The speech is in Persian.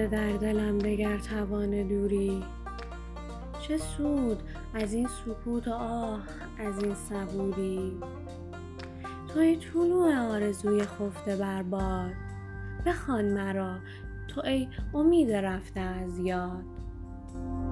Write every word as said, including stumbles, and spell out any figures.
مانده در دلم دگر توان دوری. چه سود از این سکوت و آه از این صبوری. توی طلوع آرزوی خفته بر باد، بخوان مرا تو ای امید رفته از یاد.